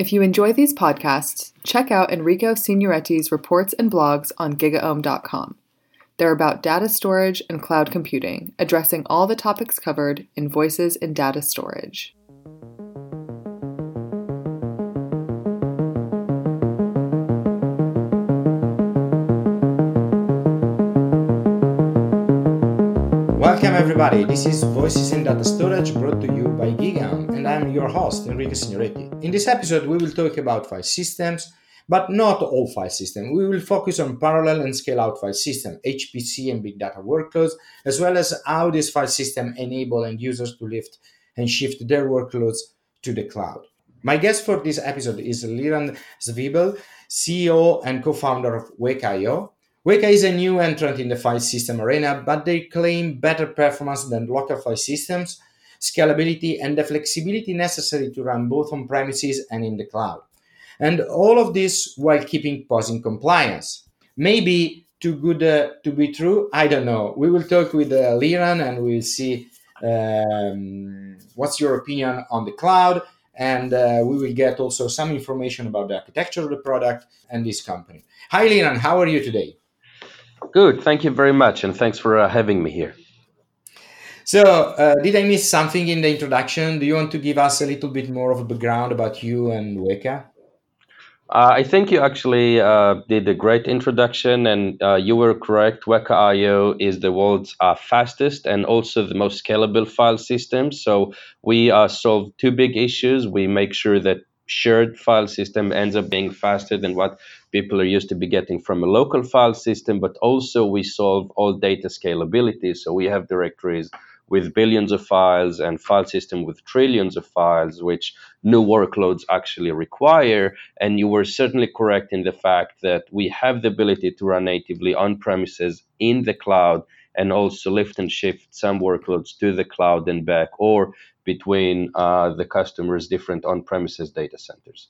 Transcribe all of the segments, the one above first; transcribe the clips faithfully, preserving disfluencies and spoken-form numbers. If you enjoy these podcasts, check out Enrico Signoretti's reports and blogs on giga O M dot com. They're about data storage and cloud computing, addressing all the topics covered in Voices in Data Storage. Welcome everybody, this is Voices in Data Storage brought to you by GigaOM, and I'm your host Enrico Signoretti. In this episode we will talk about file systems, but not all file systems. We will focus on parallel and scale-out file systems, H P C and big data workloads, as well as how these file systems enable end users to lift and shift their workloads to the cloud. My guest for this episode is Liran Zvibel, C E O and co-founder of Weka dot i o. Weka is a new entrant in the file system arena, but they claim better performance than local file systems, scalability, and the flexibility necessary to run both on-premises and in the cloud. And all of this while keeping POSIX compliance. Maybe too good uh, to be true, I don't know. We will talk with uh, Liran and we'll see um, what's your opinion on the cloud, and uh, we will get also some information about the architecture of the product and this company. Hi Liran, how are you today? Good, thank you very much, and thanks for uh, having me here. So, uh, did I miss something in the introduction? Do you want to give us a little bit more of a background about you and Weka? Uh, I think you actually uh, did a great introduction, and uh, you were correct. Weka dot i o is the world's uh, fastest and also the most scalable file system. So we uh, solve two big issues. We make sure that shared file system ends up being faster than what people are used to be getting from a local file system, but also we solve all data scalability. So we have directories with billions of files and file system with trillions of files, which new workloads actually require. And you were certainly correct in the fact that we have the ability to run natively on premises in the cloud and also lift and shift some workloads to the cloud and back, or between uh, the customer's different on-premises data centers.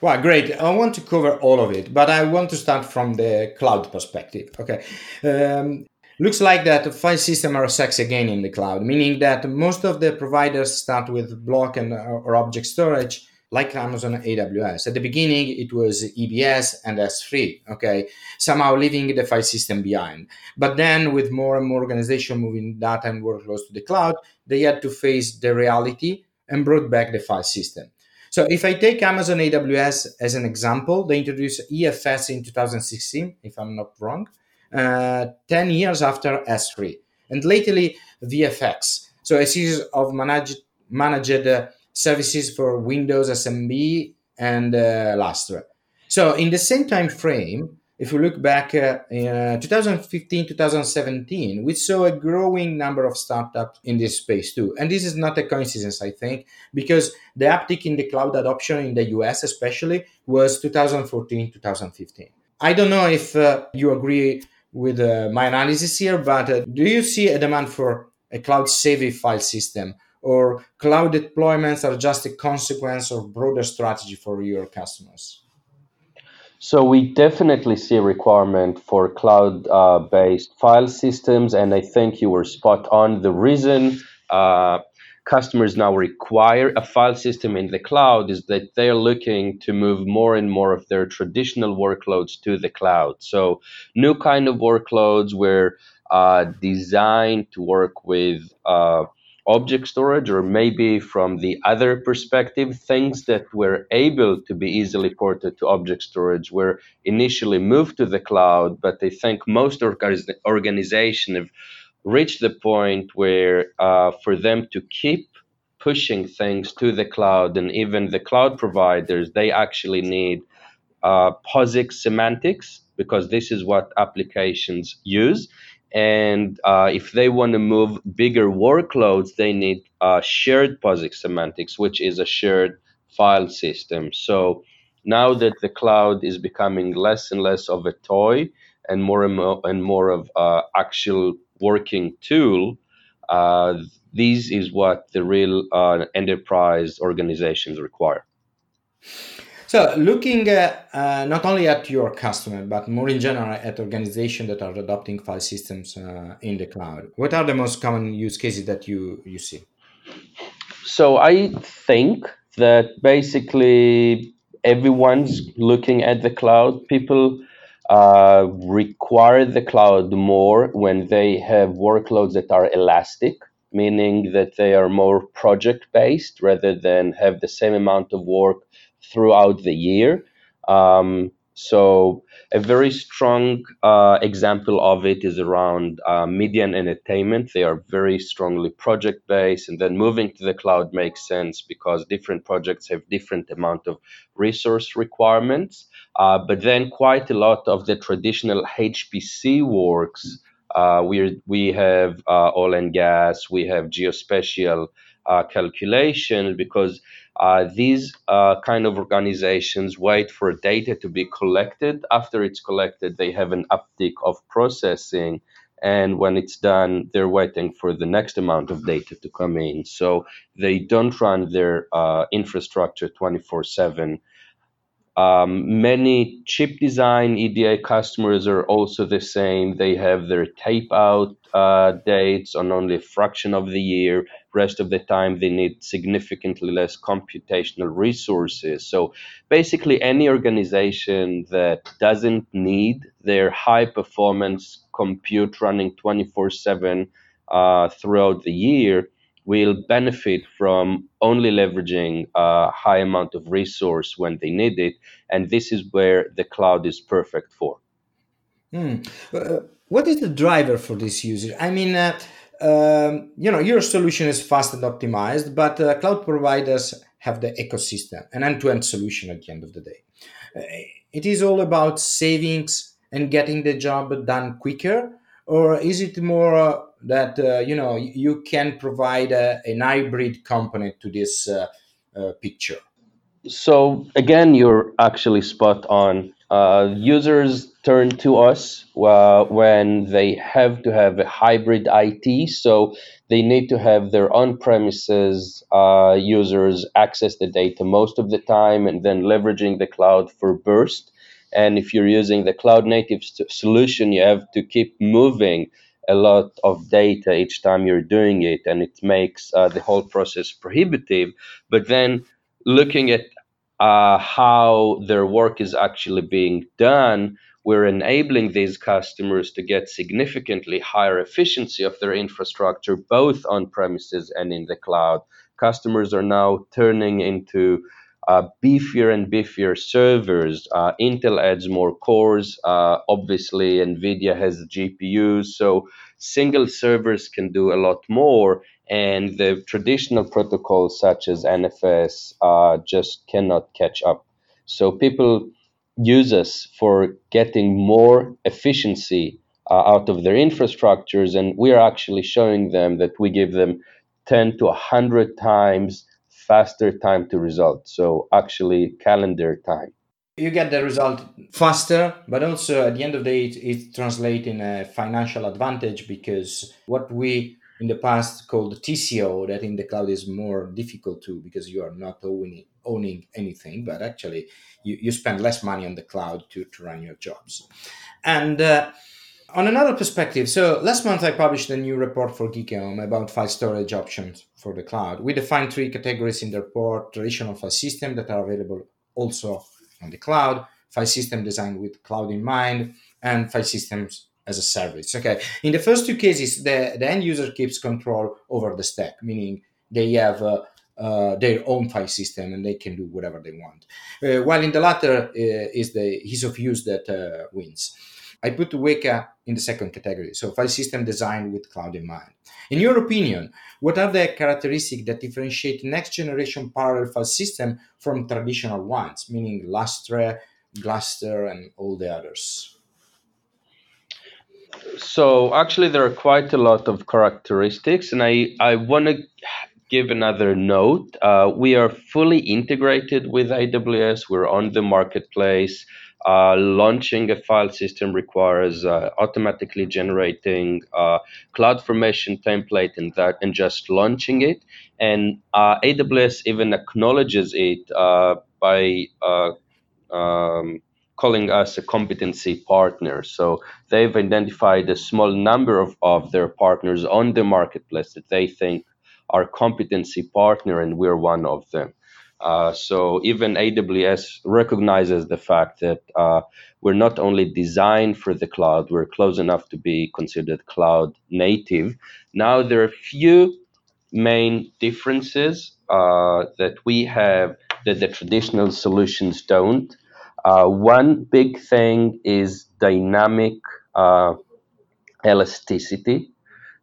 Wow, great. I want to cover all of it, but I want to start from the cloud perspective. Okay. Um, looks like that file systems are sexy again in the cloud, meaning that most of the providers start with block and or object storage, like Amazon and A W S. At the beginning, it was E B S and S three, okay, somehow leaving the file system behind. But then with more and more organization moving data and workloads to the cloud, they had to face the reality and brought back the file system. So if I take Amazon A W S as an example, they introduced E F S in two thousand sixteen, if I'm not wrong, uh, ten years after S three. And lately, V F X, so a series of managed, managed uh, services for Windows, S M B, and uh, Lustre. So in the same time frame, if we look back uh, in uh, twenty fifteen, twenty seventeen, we saw a growing number of startups in this space too. And this is not a coincidence, I think, because the uptick in the cloud adoption in the U S especially was twenty fourteen, twenty fifteen. I don't know if uh, you agree with uh, my analysis here, but uh, do you see a demand for a cloud-savvy file system, or cloud deployments are just a consequence of broader strategy for your customers? So we definitely see a requirement for cloud-based uh, file systems, and I think you were spot on. The reason uh, customers now require a file system in the cloud is that they're looking to move more and more of their traditional workloads to the cloud. So new kind of workloads were uh, designed to work with uh, object storage, or maybe from the other perspective, things that were able to be easily ported to object storage were initially moved to the cloud, but I think most orga- organizations have reached the point where uh, for them to keep pushing things to the cloud, and even the cloud providers, they actually need uh, POSIX semantics, because this is what applications use. And uh, if they want to move bigger workloads, they need uh, shared POSIX semantics, which is a shared file system. So now that the cloud is becoming less and less of a toy and more and more, and more of an actual working tool, uh, this is what the real uh, enterprise organizations require. So looking uh, uh, not only at your customer, but more in general at organizations that are adopting file systems uh, in the cloud, what are the most common use cases that you, you see? So I think that basically everyone's looking at the cloud. People uh, require the cloud more when they have workloads that are elastic, meaning that they are more project-based rather than have the same amount of work throughout the year. Um, so a very strong uh, example of it is around uh, media and entertainment. They are very strongly project-based, and then moving to the cloud makes sense because different projects have different amount of resource requirements. Uh, but then quite a lot of the traditional H P C works, uh, we we have uh, oil and gas, we have geospatial Uh, calculation, because uh, these uh, kind of organizations wait for data to be collected. After it's collected, they have an uptick of processing, and when it's done, they're waiting for the next amount of data to come in. So they don't run their uh, infrastructure twenty-four seven. Um, many chip design E D A customers are also the same. They have their tape out uh, dates on only a fraction of the year. Rest of the time, they need significantly less computational resources. So basically, any organization that doesn't need their high-performance compute running twenty-four seven uh, throughout the year will benefit from only leveraging a high amount of resource when they need it. And this is where the cloud is perfect for. Mm. Uh, what is the driver for this user? I mean... Uh... Um, you know, your solution is fast and optimized, but uh, cloud providers have the ecosystem, an end-to-end solution at the end of the day. Uh, it is all about savings and getting the job done quicker, or is it more uh, that, uh, you know, you can provide a, an hybrid component to this uh, uh, picture? So again, you're actually spot on. Uh, users turn to us uh, when they have to have a hybrid I T, so they need to have their on-premises uh, users access the data most of the time and then leveraging the cloud for burst. And if you're using the cloud-native st- solution, you have to keep moving a lot of data each time you're doing it, and it makes uh, the whole process prohibitive. But then looking at Uh, how their work is actually being done, we're enabling these customers to get significantly higher efficiency of their infrastructure, both on premises and in the cloud. Customers are now turning into uh, beefier and beefier servers. Uh, Intel adds more cores. Uh, obviously, NVIDIA has G P Us, so single servers can do a lot more. And the traditional protocols such as N F S uh, just cannot catch up. So people use us for getting more efficiency uh, out of their infrastructures, and we are actually showing them that we give them ten to one hundred times faster time to result, so actually calendar time. You get the result faster, but also at the end of the day, it, it translates in a financial advantage, because what we in the past called T C O, that in the cloud is more difficult too, because you are not owning, owning anything, but actually you, you spend less money on the cloud to, to run your jobs. And uh, on another perspective, so last month I published a new report for GigaOM about file storage options for the cloud. We defined three categories in the report: traditional file system that are available also on the cloud, file system designed with cloud in mind, and file systems as a service. Okay. In the first two cases, the, the end user keeps control over the stack, meaning they have uh, uh, their own file system and they can do whatever they want. Uh, while in the latter uh, is the ease of use that uh, wins. I put Weka in the second category, so file system designed with cloud in mind. In your opinion, what are the characteristics that differentiate next generation parallel file system from traditional ones, meaning Lustre, Lustre, and all the others? So actually, there are quite a lot of characteristics, and I, I want to give another note. Uh, we are fully integrated with A W S. We're on the marketplace. Uh, launching a file system requires uh, automatically generating uh, CloudFormation template and that, and just launching it. And uh, A W S even acknowledges it uh, by uh, um, calling us a competency partner. So they've identified a small number of, of their partners on the marketplace that they think are competency partner, and we're one of them. Uh, so even A W S recognizes the fact that uh, we're not only designed for the cloud, we're close enough to be considered cloud native. Now, there are a few main differences uh, that we have that the traditional solutions don't. Uh, one big thing is dynamic uh, elasticity.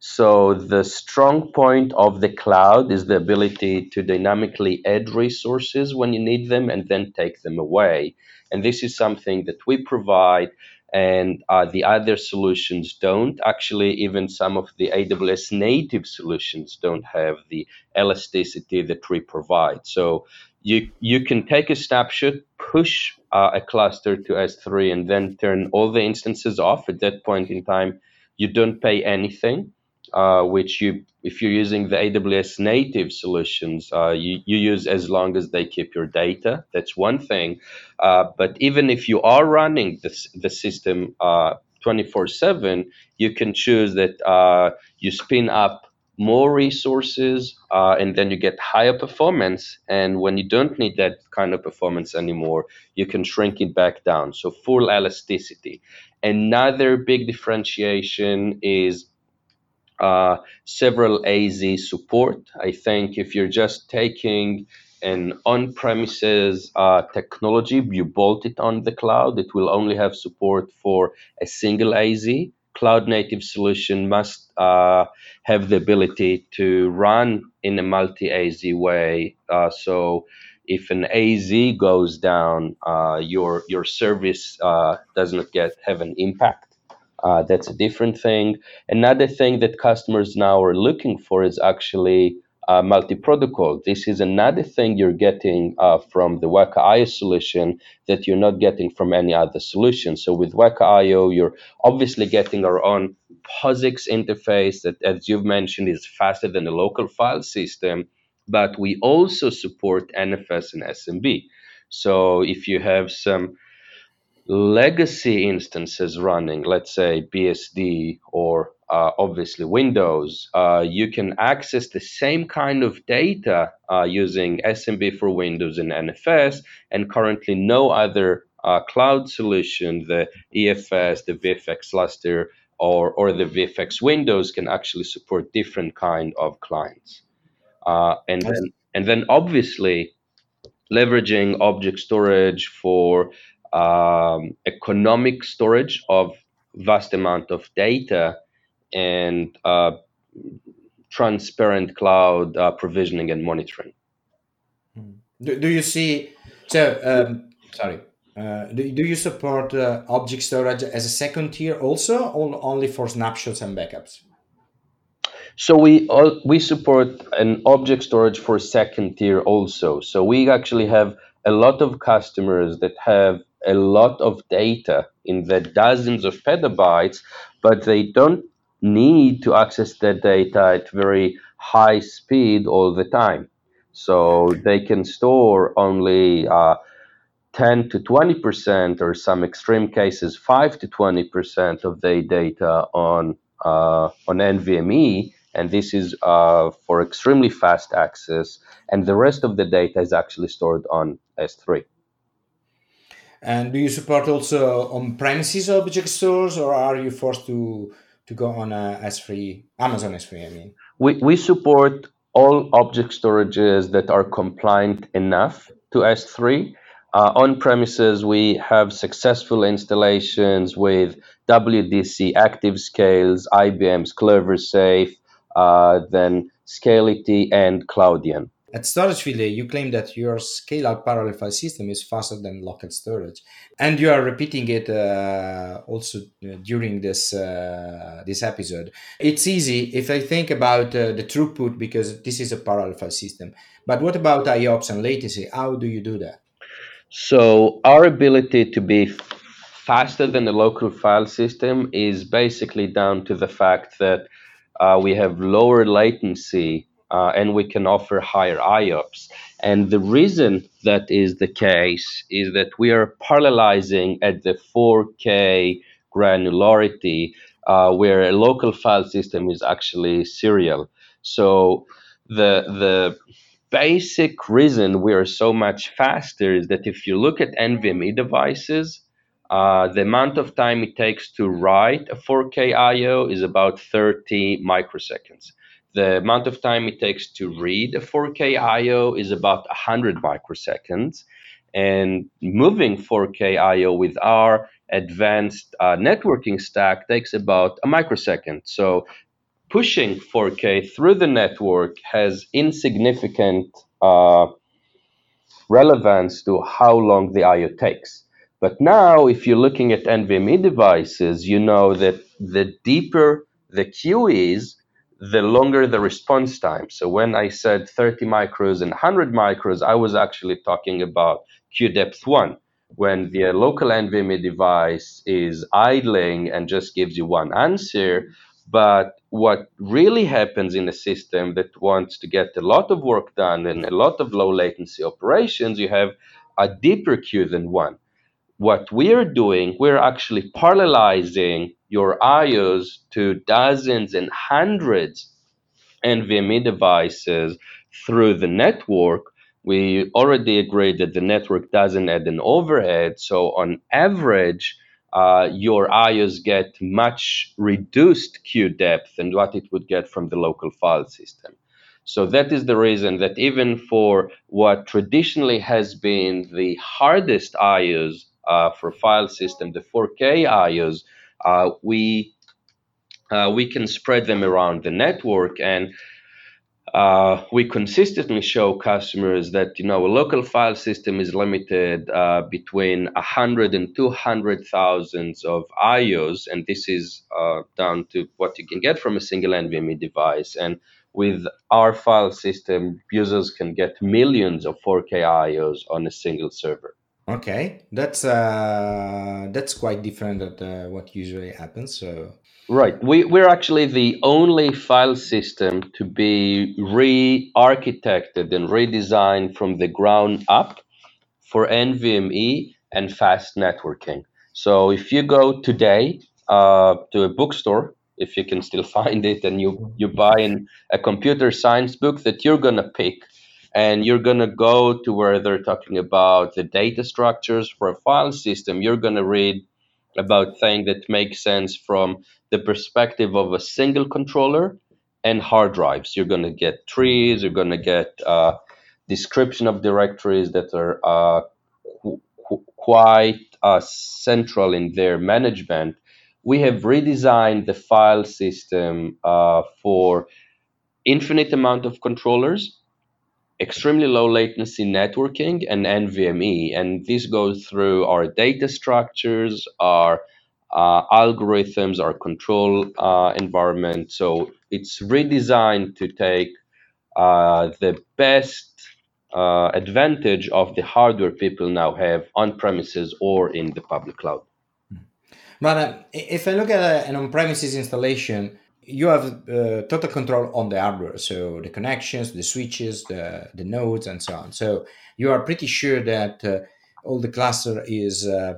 So the strong point of the cloud is the ability to dynamically add resources when you need them and then take them away. And this is something that we provide, and uh, the other solutions don't. Actually, even some of the A W S native solutions don't have the elasticity that we provide. So you you can take a snapshot, push uh, a cluster to S three, and then turn all the instances off. At that point in time, you don't pay anything. Uh, which you, if you're using the A W S native solutions, uh, you, you use as long as they keep your data. That's one thing. Uh, but even if you are running this, the system uh, twenty-four seven, you can choose that uh, you spin up more resources uh, and then you get higher performance. And when you don't need that kind of performance anymore, you can shrink it back down. So full elasticity. Another big differentiation is Uh, several A Z support. I think if you're just taking an on-premises uh, technology, you bolt it on the cloud, it will only have support for a single A Z. Cloud-native solution must uh, have the ability to run in a multi-A Z way. Uh, so if an A Z goes down, uh, your your service uh, does not get have an impact. Uh, that's a different thing. Another thing that customers now are looking for is actually uh, multi-protocol. This is another thing you're getting uh, from the Weka dot i o solution that you're not getting from any other solution. So with Weka dot i o, you're obviously getting our own POSIX interface that, as you've mentioned, is faster than a local file system, but we also support N F S and S M B. So if you have some legacy instances running, let's say B S D or uh, obviously Windows, uh, you can access the same kind of data uh, using S M B for Windows and N F S, and currently no other uh, cloud solution, the E F S, the V F X Lustre, or, or the V F X Windows can actually support different kind of clients. Uh, and, then, and then obviously leveraging object storage for Um, economic storage of vast amount of data and uh, transparent cloud uh, provisioning and monitoring. Do, do you see, so, um, sorry, uh, do, do you support uh, object storage as a second tier also, or only for snapshots and backups? So we all, we support an object storage for second tier also. So we actually have a lot of customers that have a lot of data in the dozens of petabytes, but they don't need to access that data at very high speed all the time. So they can store only uh, ten to twenty percent, or some extreme cases, five to twenty percent of their data on uh, on N V M e. And this is uh, for extremely fast access. And the rest of the data is actually stored on S three. And do you support also on-premises object stores, or are you forced to, to go on a S three, Amazon S three, I mean? We, we support all object storages that are compliant enough to S three. Uh, on-premises, we have successful installations with W D C Active Scales, I B M's Cleversafe, Uh, then Scality and Cloudian. At Storagefield, you claim that your scale-out parallel file system is faster than local storage, and you are repeating it uh, also during this uh, this episode. It's easy if I think about uh, the throughput, because this is a parallel file system. But what about I O P S and latency? How do you do that? So our ability to be faster than the local file system is basically down to the fact that Uh, we have lower latency uh, and we can offer higher I O P S. And the reason that is the case is that we are parallelizing at the four K granularity, uh, where a local file system is actually serial. So the the basic reason we are so much faster is that if you look at NVMe devices, uh, the amount of time it takes to write a four K I O is about thirty microseconds. The amount of time it takes to read a four K I O is about one hundred microseconds. And moving four K I O with our advanced uh, networking stack takes about a microsecond. So pushing four K through the network has insignificant uh, relevance to how long the I O takes. But now, if you're looking at NVMe devices, you know that the deeper the queue is, the longer the response time. So when I said thirty micros and one hundred micros, I was actually talking about queue depth one, when the local NVMe device is idling and just gives you one answer. But what really happens in a system that wants to get a lot of work done and a lot of low latency operations, you have a deeper queue than one. What we're doing, we're actually parallelizing your I Os to dozens and hundreds NVMe devices through the network. We already agreed that the network doesn't add an overhead. So on average, uh, your I Os get much reduced queue depth than what it would get from the local file system. So that is the reason that even for what traditionally has been the hardest I Os uh, for file system, the four K I Os, uh, we uh, we can spread them around the network. And Uh, we consistently show customers that, you know, a local file system is limited uh, between one hundred and two hundred thousands of I Os, and this is uh, down to what you can get from a single NVMe device. And with our file system, users can get millions of four K I Os on a single server. Okay, that's uh, that's quite different than uh, what usually happens. So. Right. We, we're actually the only file system to be re-architected and redesigned from the ground up for NVMe and fast networking. So if you go today uh, to a bookstore, if you can still find it, and you, you buy an, a computer science book that you're going to pick, and you're going to go to where they're talking about the data structures for a file system, you're going to read about things that make sense from the perspective of a single controller and hard drives. You're going to get trees, you're going to get uh, description of directories that are uh, qu- qu- quite uh, central in their management. We have redesigned the file system uh, for infinite amount of controllers, extremely low latency networking, and NVMe. And this goes through our data structures, our uh, algorithms, our control uh, environment. So it's redesigned to take uh, the best uh, advantage of the hardware people now have on premises or in the public cloud. But uh, if I look at a, an on-premises installation, you have uh, total control on the hardware, so the connections, the switches, the, the nodes, and so on. So you are pretty sure that uh, all the cluster is uh,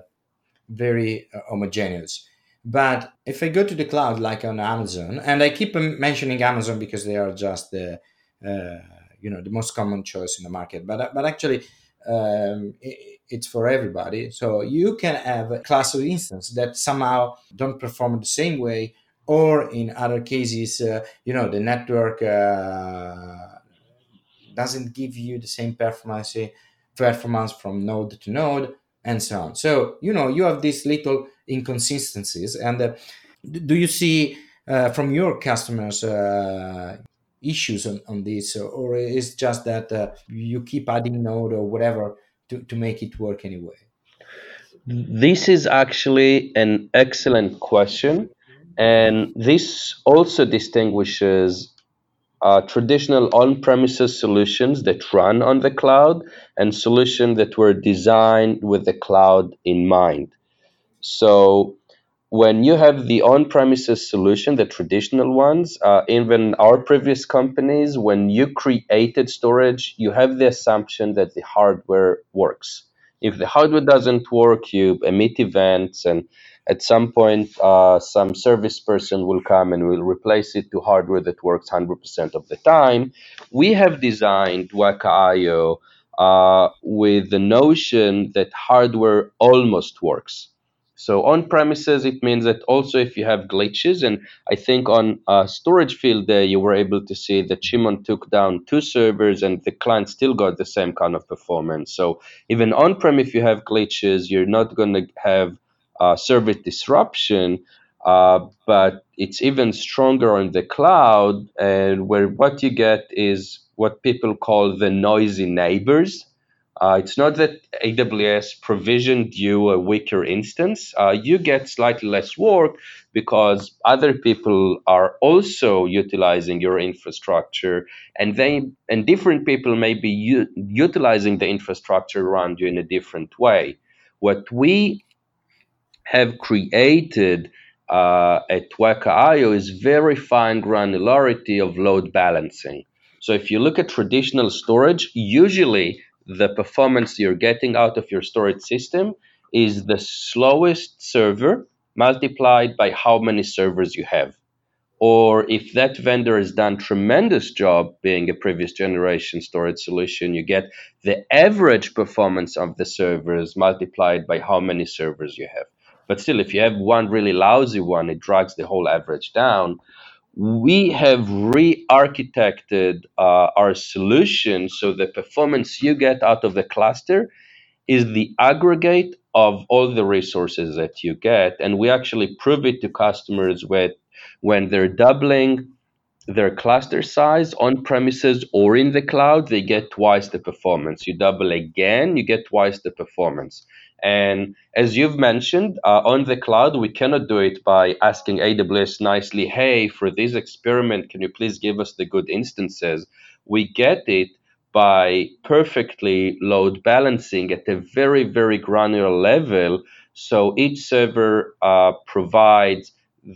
very uh, homogeneous. But if I go to the cloud, like on Amazon, and I keep mentioning Amazon because they are just the uh, you know the most common choice in the market, but but actually um, it, it's for everybody. So you can have a cluster instance that somehow don't perform the same way. Or in other cases, uh, you know, the network uh, doesn't give you the same performance performance from node to node, and so on. So, you know, you have these little inconsistencies. And uh, do you see uh, from your customers uh, issues on, on this? Or is it just that uh, you keep adding node or whatever to, to make it work anyway? This is actually an excellent question. And this also distinguishes uh, traditional on-premises solutions that run on the cloud and solutions that were designed with the cloud in mind. So when you have the on-premises solution, the traditional ones, uh, even our previous companies, when you created storage, you have the assumption that the hardware works. If the hardware doesn't work, you emit events and At some point, uh, some service person will come and will replace it to hardware that works one hundred percent of the time. We have designed Weka dot i o uh, with the notion that hardware almost works. So on-premises, it means that also if you have glitches, and I think on uh, storage field there, you were able to see that Shimon took down two servers and the client still got the same kind of performance. So even on-prem, if you have glitches, you're not going to have uh, service disruption, uh, but it's even stronger on the cloud, and where what you get is what people call the noisy neighbors. Uh, it's not that A W S provisioned you a weaker instance. Uh, you get slightly less work because other people are also utilizing your infrastructure, and they and different people may be u- utilizing the infrastructure around you in a different way. What we have created uh, at Weka dot i o is very fine granularity of load balancing. So if you look at traditional storage, usually the performance you're getting out of your storage system is the slowest server multiplied by how many servers you have. Or if that vendor has done tremendous job being a previous generation storage solution, you get the average performance of the servers multiplied by how many servers you have. But still, if you have one really lousy one, it drags the whole average down. We have re-architected uh, our solution so the performance you get out of the cluster is the aggregate of all the resources that you get. And we actually prove it to customers with, when they're doubling their cluster size on premises or in the cloud, they get twice the performance. You double again, you get twice the performance. And as you've mentioned, uh, on the cloud, we cannot do it by asking A W S nicely, hey, for this experiment, can you please give us the good instances? We get it by perfectly load balancing at a very, very granular level. So each server uh, provides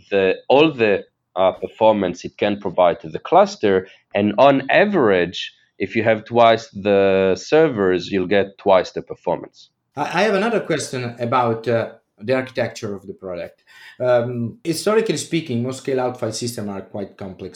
the all the uh, performance it can provide to the cluster. And on average, if you have twice the servers, you'll get twice the performance. I have another question about uh, the architecture of the product. Um, historically speaking, most scale-out file systems are quite complex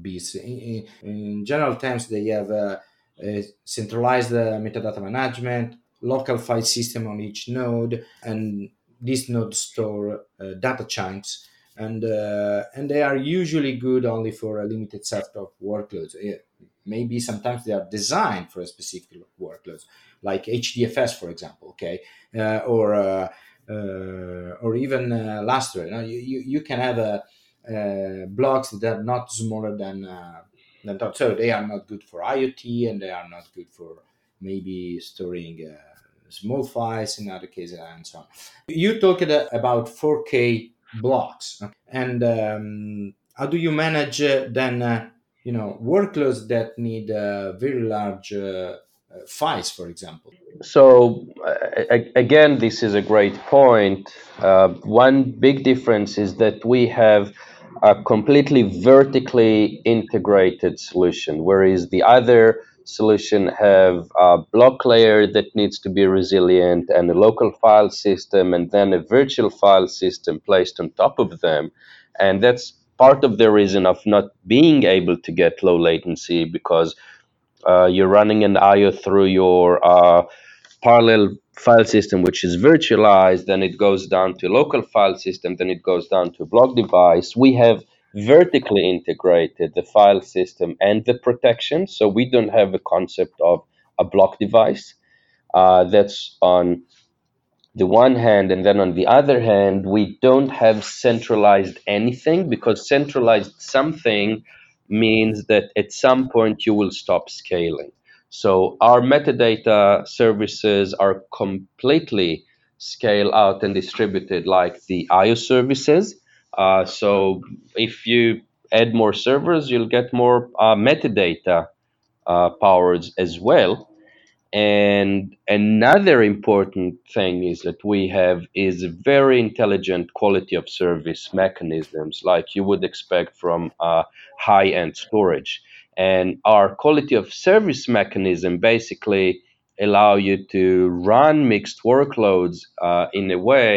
beasts. In, in general terms, they have uh, a centralized uh, metadata management, local file system on each node, and these nodes store uh, data chunks, and uh, and they are usually good only for a limited set of workloads. It, Maybe sometimes they are designed for a specific workload, like H D F S, for example, okay, uh, or uh, uh, or even uh, Lustre. You know, you, you, you can have uh, uh, blocks that are not smaller than uh, than that, so they are not good for IoT, and they are not good for maybe storing uh, small files in other cases and so on. You talked about four K blocks, and um, how do you manage uh, then? Uh, You know, workloads that need uh, very large uh, files, for example. So, uh, again, this is a great point. Uh, one big difference is that we have a completely vertically integrated solution, whereas the other solution have a block layer that needs to be resilient and a local file system and then a virtual file system placed on top of them. And that's part of the reason of not being able to get low latency, because uh, you're running an I O through your uh, parallel file system, which is virtualized, then it goes down to local file system, then it goes down to block device. We have vertically integrated the file system and the protection, so we don't have a concept of a block device. Uh, that's on the one hand, and then on the other hand, we don't have centralized anything, because centralized something means that at some point you will stop scaling. So our metadata services are completely scale out and distributed like the I O services. Uh, so if you add more servers, you'll get more uh, metadata uh, powers as well. And another important thing is that we have is very intelligent quality of service mechanisms, like you would expect from uh, high-end storage. And our quality of service mechanism basically allow you to run mixed workloads uh, in a way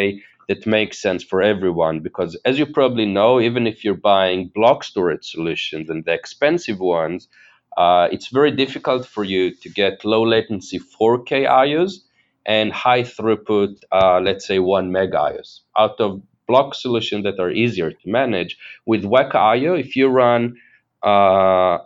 that makes sense for everyone. Because as you probably know, even if you're buying block storage solutions and the expensive ones, uh, it's very difficult for you to get low latency four K I Os and high throughput, uh, let's say one meg I Os out of block solutions that are easier to manage. With Weka dot I O, if you run uh,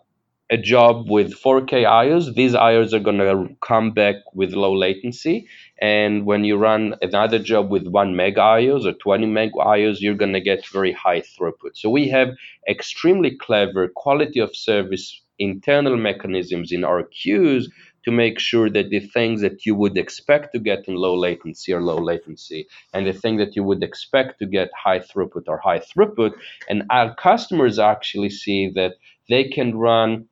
a job with four K I Os, these I Os are going to come back with low latency. And when you run another job with one meg I Os or twenty meg I Os, you're going to get very high throughput. So we have extremely clever quality of service internal mechanisms in our queues to make sure that the things that you would expect to get in low latency are low latency, and the thing that you would expect to get high throughput are high throughput. And our customers actually see that they can run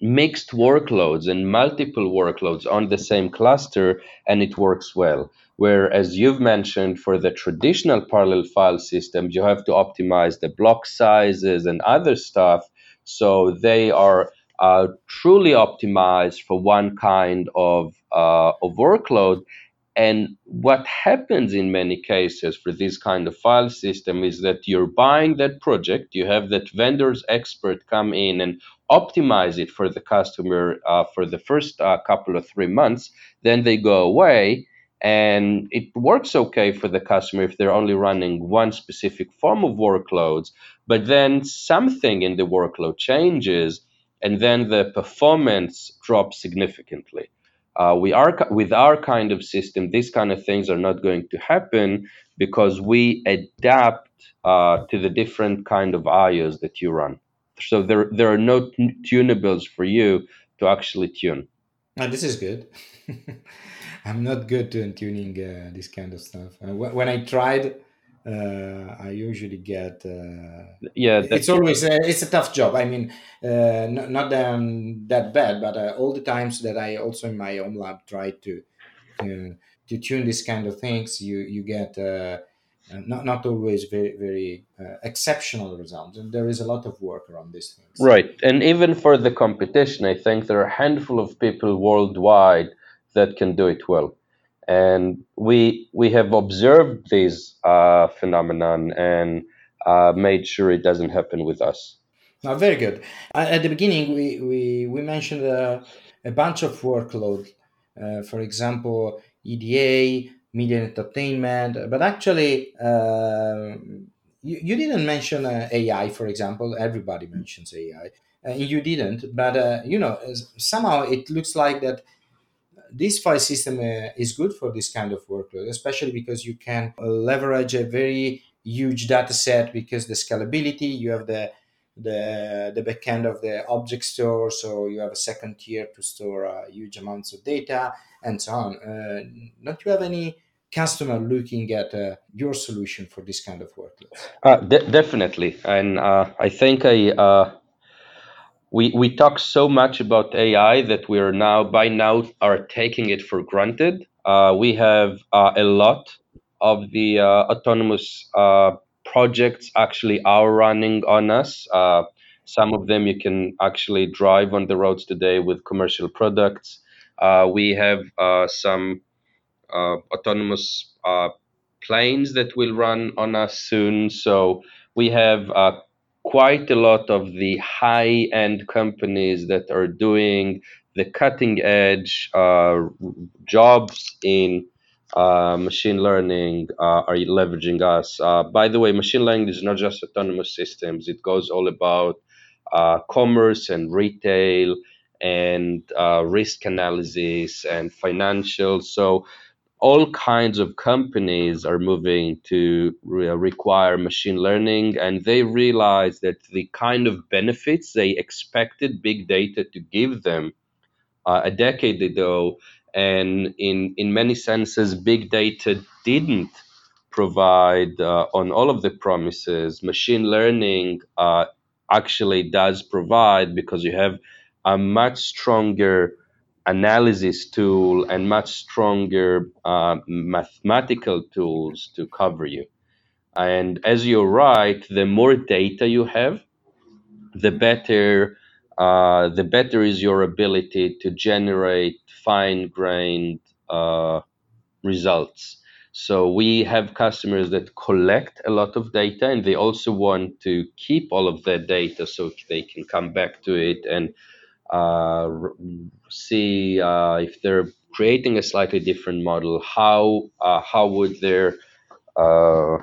mixed workloads and multiple workloads on the same cluster, and it works well. Whereas you've mentioned, for the traditional parallel file systems, you have to optimize the block sizes and other stuff. So they are uh, truly optimized for one kind of, uh, of workload. And what happens in many cases for this kind of file system is that you're buying that project, you have that vendor's expert come in and optimize it for the customer uh, for the first uh, couple of three months, then they go away, and it works okay for the customer if they're only running one specific form of workloads, but then something in the workload changes, and then the performance drops significantly. Uh, we are with our kind of system, these kind of things are not going to happen because we adapt uh, to the different kind of I Os that you run. So there, there are no tunables for you to actually tune. Oh, this is good. I'm not good at tuning uh, this kind of stuff. Uh, wh- when I tried, uh, I usually get. Uh, yeah, it's always a, it's a tough job. I mean, uh, not, not that I'm that bad, but uh, all the times that I also in my own lab try to uh, to tune this kind of things, you you get uh, not not always very very uh, exceptional results. And there is a lot of work around these things. Right, and even for the competition, I think there are a handful of people worldwide that can do it well. And we we have observed this uh, phenomenon and uh, made sure it doesn't happen with us. Oh, very good. Uh, at the beginning, we we, we mentioned uh, a bunch of workload, uh, for example, E D A, media and entertainment, but actually uh, you, you didn't mention uh, A I, for example. Everybody mentions A I. Uh, you didn't, but uh, you know, somehow it looks like that this file system uh, is good for this kind of workload, especially because you can leverage a very huge data set because the scalability, you have the the the backend of the object store, so you have a second tier to store uh, huge amounts of data and so on. Uh, don't you have any customer looking at uh, your solution for this kind of workloads? Uh, de- definitely. And uh, I think I... Uh... We we talk so much about A I that we are now, by now, are taking it for granted. Uh, we have uh, a lot of the uh, autonomous uh, projects actually are running on us. Uh, some of them you can actually drive on the roads today with commercial products. Uh, we have uh, some uh, autonomous uh, planes that will run on us soon. So we have uh, quite a lot of the high-end companies that are doing the cutting-edge uh, jobs in uh, machine learning uh, are leveraging us. Uh, by the way, machine learning is not just autonomous systems. It goes all about uh, commerce and retail and uh, risk analysis and financial. So all kinds of companies are moving to re- require machine learning, and they realize that the kind of benefits they expected big data to give them uh, a decade ago, and in, in many senses, big data didn't provide uh, on all of the promises. Machine learning uh, actually does provide, because you have a much stronger analysis tool and much stronger uh, mathematical tools to cover you. And as you're right, the more data you have, the better uh, the better is your ability to generate fine-grained uh, results. So we have customers that collect a lot of data, and they also want to keep all of their data so they can come back to it and uh, see uh, if they're creating a slightly different model, how uh, how would their uh,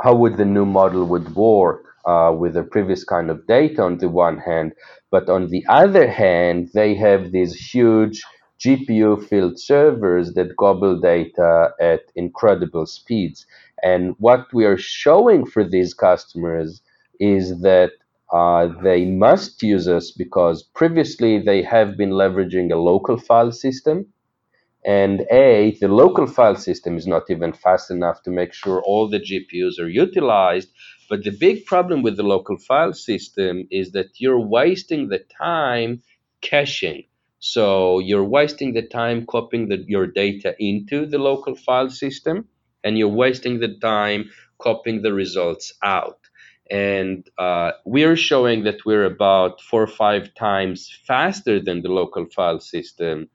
how would the new model would work uh, with the previous kind of data on the one hand, but on the other hand, they have these huge G P U filled servers that gobble data at incredible speeds. And what we are showing for these customers is that uh, they must use us because previously they have been leveraging a local file system. And A, the local file system is not even fast enough to make sure all the G P Us are utilized. But the big problem with the local file system is that you're wasting the time caching. So you're wasting the time copying the, your data into the local file system, and you're wasting the time copying the results out. And uh, we're showing that we're about four or five times faster than the local file system,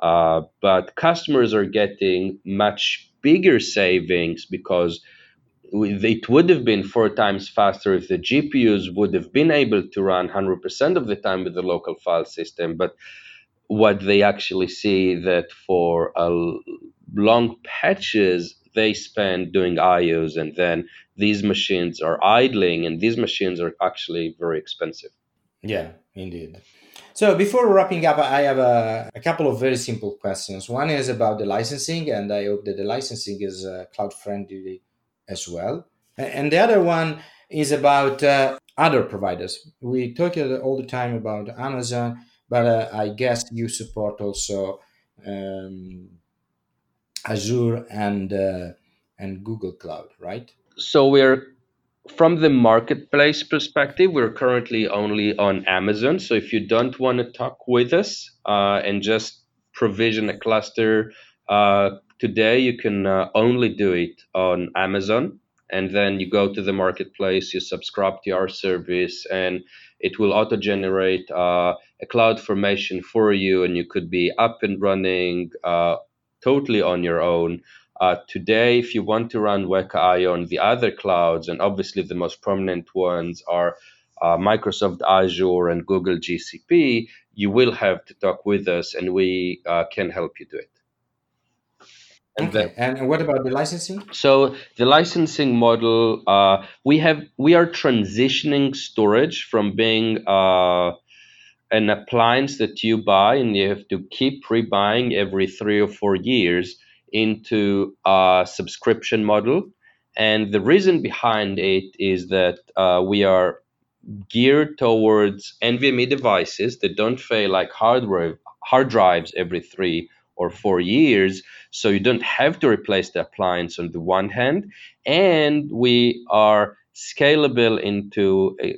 uh, but customers are getting much bigger savings because it would have been four times faster if the G P Us would have been able to run one hundred percent of the time with the local file system. But what they actually see that for a long patches, they spend doing I Os, and then these machines are idling, and these machines are actually very expensive. Yeah, indeed. So before wrapping up, I have a, a couple of very simple questions. One is about the licensing, and I hope that the licensing is uh, cloud-friendly as well. And the other one is about uh, other providers. We talk all the time about Amazon, but uh, I guess you support also um, Azure and uh, and Google Cloud, right? So we're, from the marketplace perspective, we're currently only on Amazon. So if you don't want to talk with us uh, and just provision a cluster uh, today, you can uh, only do it on Amazon. And then you go to the marketplace, you subscribe to our service, and it will auto-generate uh, a CloudFormation for you, and you could be up and running uh, totally on your own. Uh, today, if you want to run Weka dot i o on the other clouds, and obviously the most prominent ones are uh, Microsoft Azure and Google G C P, you will have to talk with us, and we uh, can help you do it. And, okay. then, and what about the licensing? So the licensing model, uh, we have we are transitioning storage from being uh, an appliance that you buy and you have to keep re-buying every three or four years into a subscription model. And the reason behind it is that uh, we are geared towards N V M e devices that don't fail like hardware, hard drives every three or four years, so you don't have to replace the appliance on the one hand, and we are scalable into a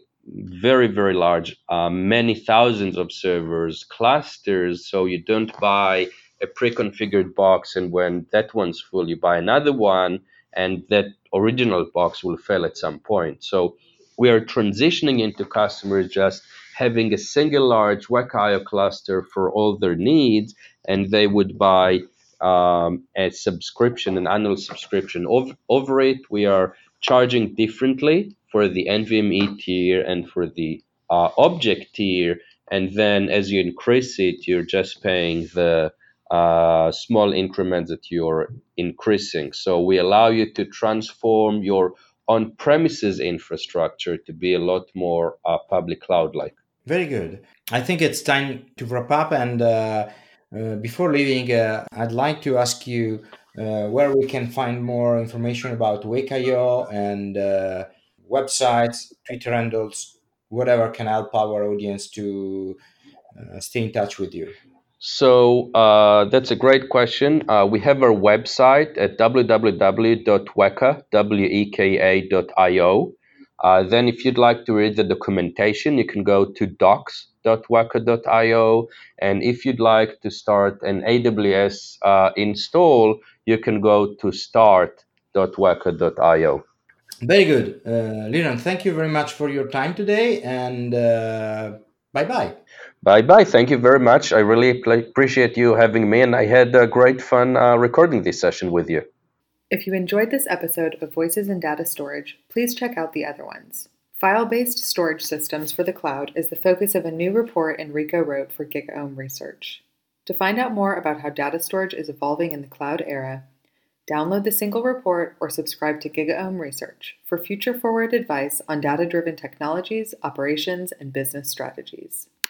very, very large, uh, many thousands of servers, clusters, so you don't buy a pre-configured box, and when that one's full, you buy another one, and that original box will fail at some point. So we are transitioning into customers just having a single large Weka dot i o cluster for all their needs, and they would buy um, a subscription, an annual subscription. Over, over it, we are charging differently for the N V M e tier and for the uh, object tier. And then as you increase it, you're just paying the uh, small increments that you're increasing. So we allow you to transform your on-premises infrastructure to be a lot more uh, public cloud-like. Very good. I think it's time to wrap up. And uh, uh, before leaving, uh, I'd like to ask you uh, where we can find more information about Weka dot i o and uh, websites, Twitter handles, whatever can help our audience to uh, stay in touch with you. So uh, that's a great question. Uh, we have our website at w w w dot weka dot i o. Uh, then if you'd like to read the documentation, you can go to docs dot weka dot i o. And if you'd like to start an A W S uh, install, you can go to start dot weka dot i o. Very good. Uh, Liran, thank you very much for your time today. And uh, bye-bye. Bye-bye. Thank you very much. I really pl- appreciate you having me, and I had uh, great fun uh, recording this session with you. If you enjoyed this episode of Voices in Data Storage, please check out the other ones. File-based storage systems for the cloud is the focus of a new report Enrico wrote for GigaOM research. To find out more about how data storage is evolving in the cloud era, download the single report or subscribe to GigaOM research for future forward advice on data-driven technologies, operations, and business strategies.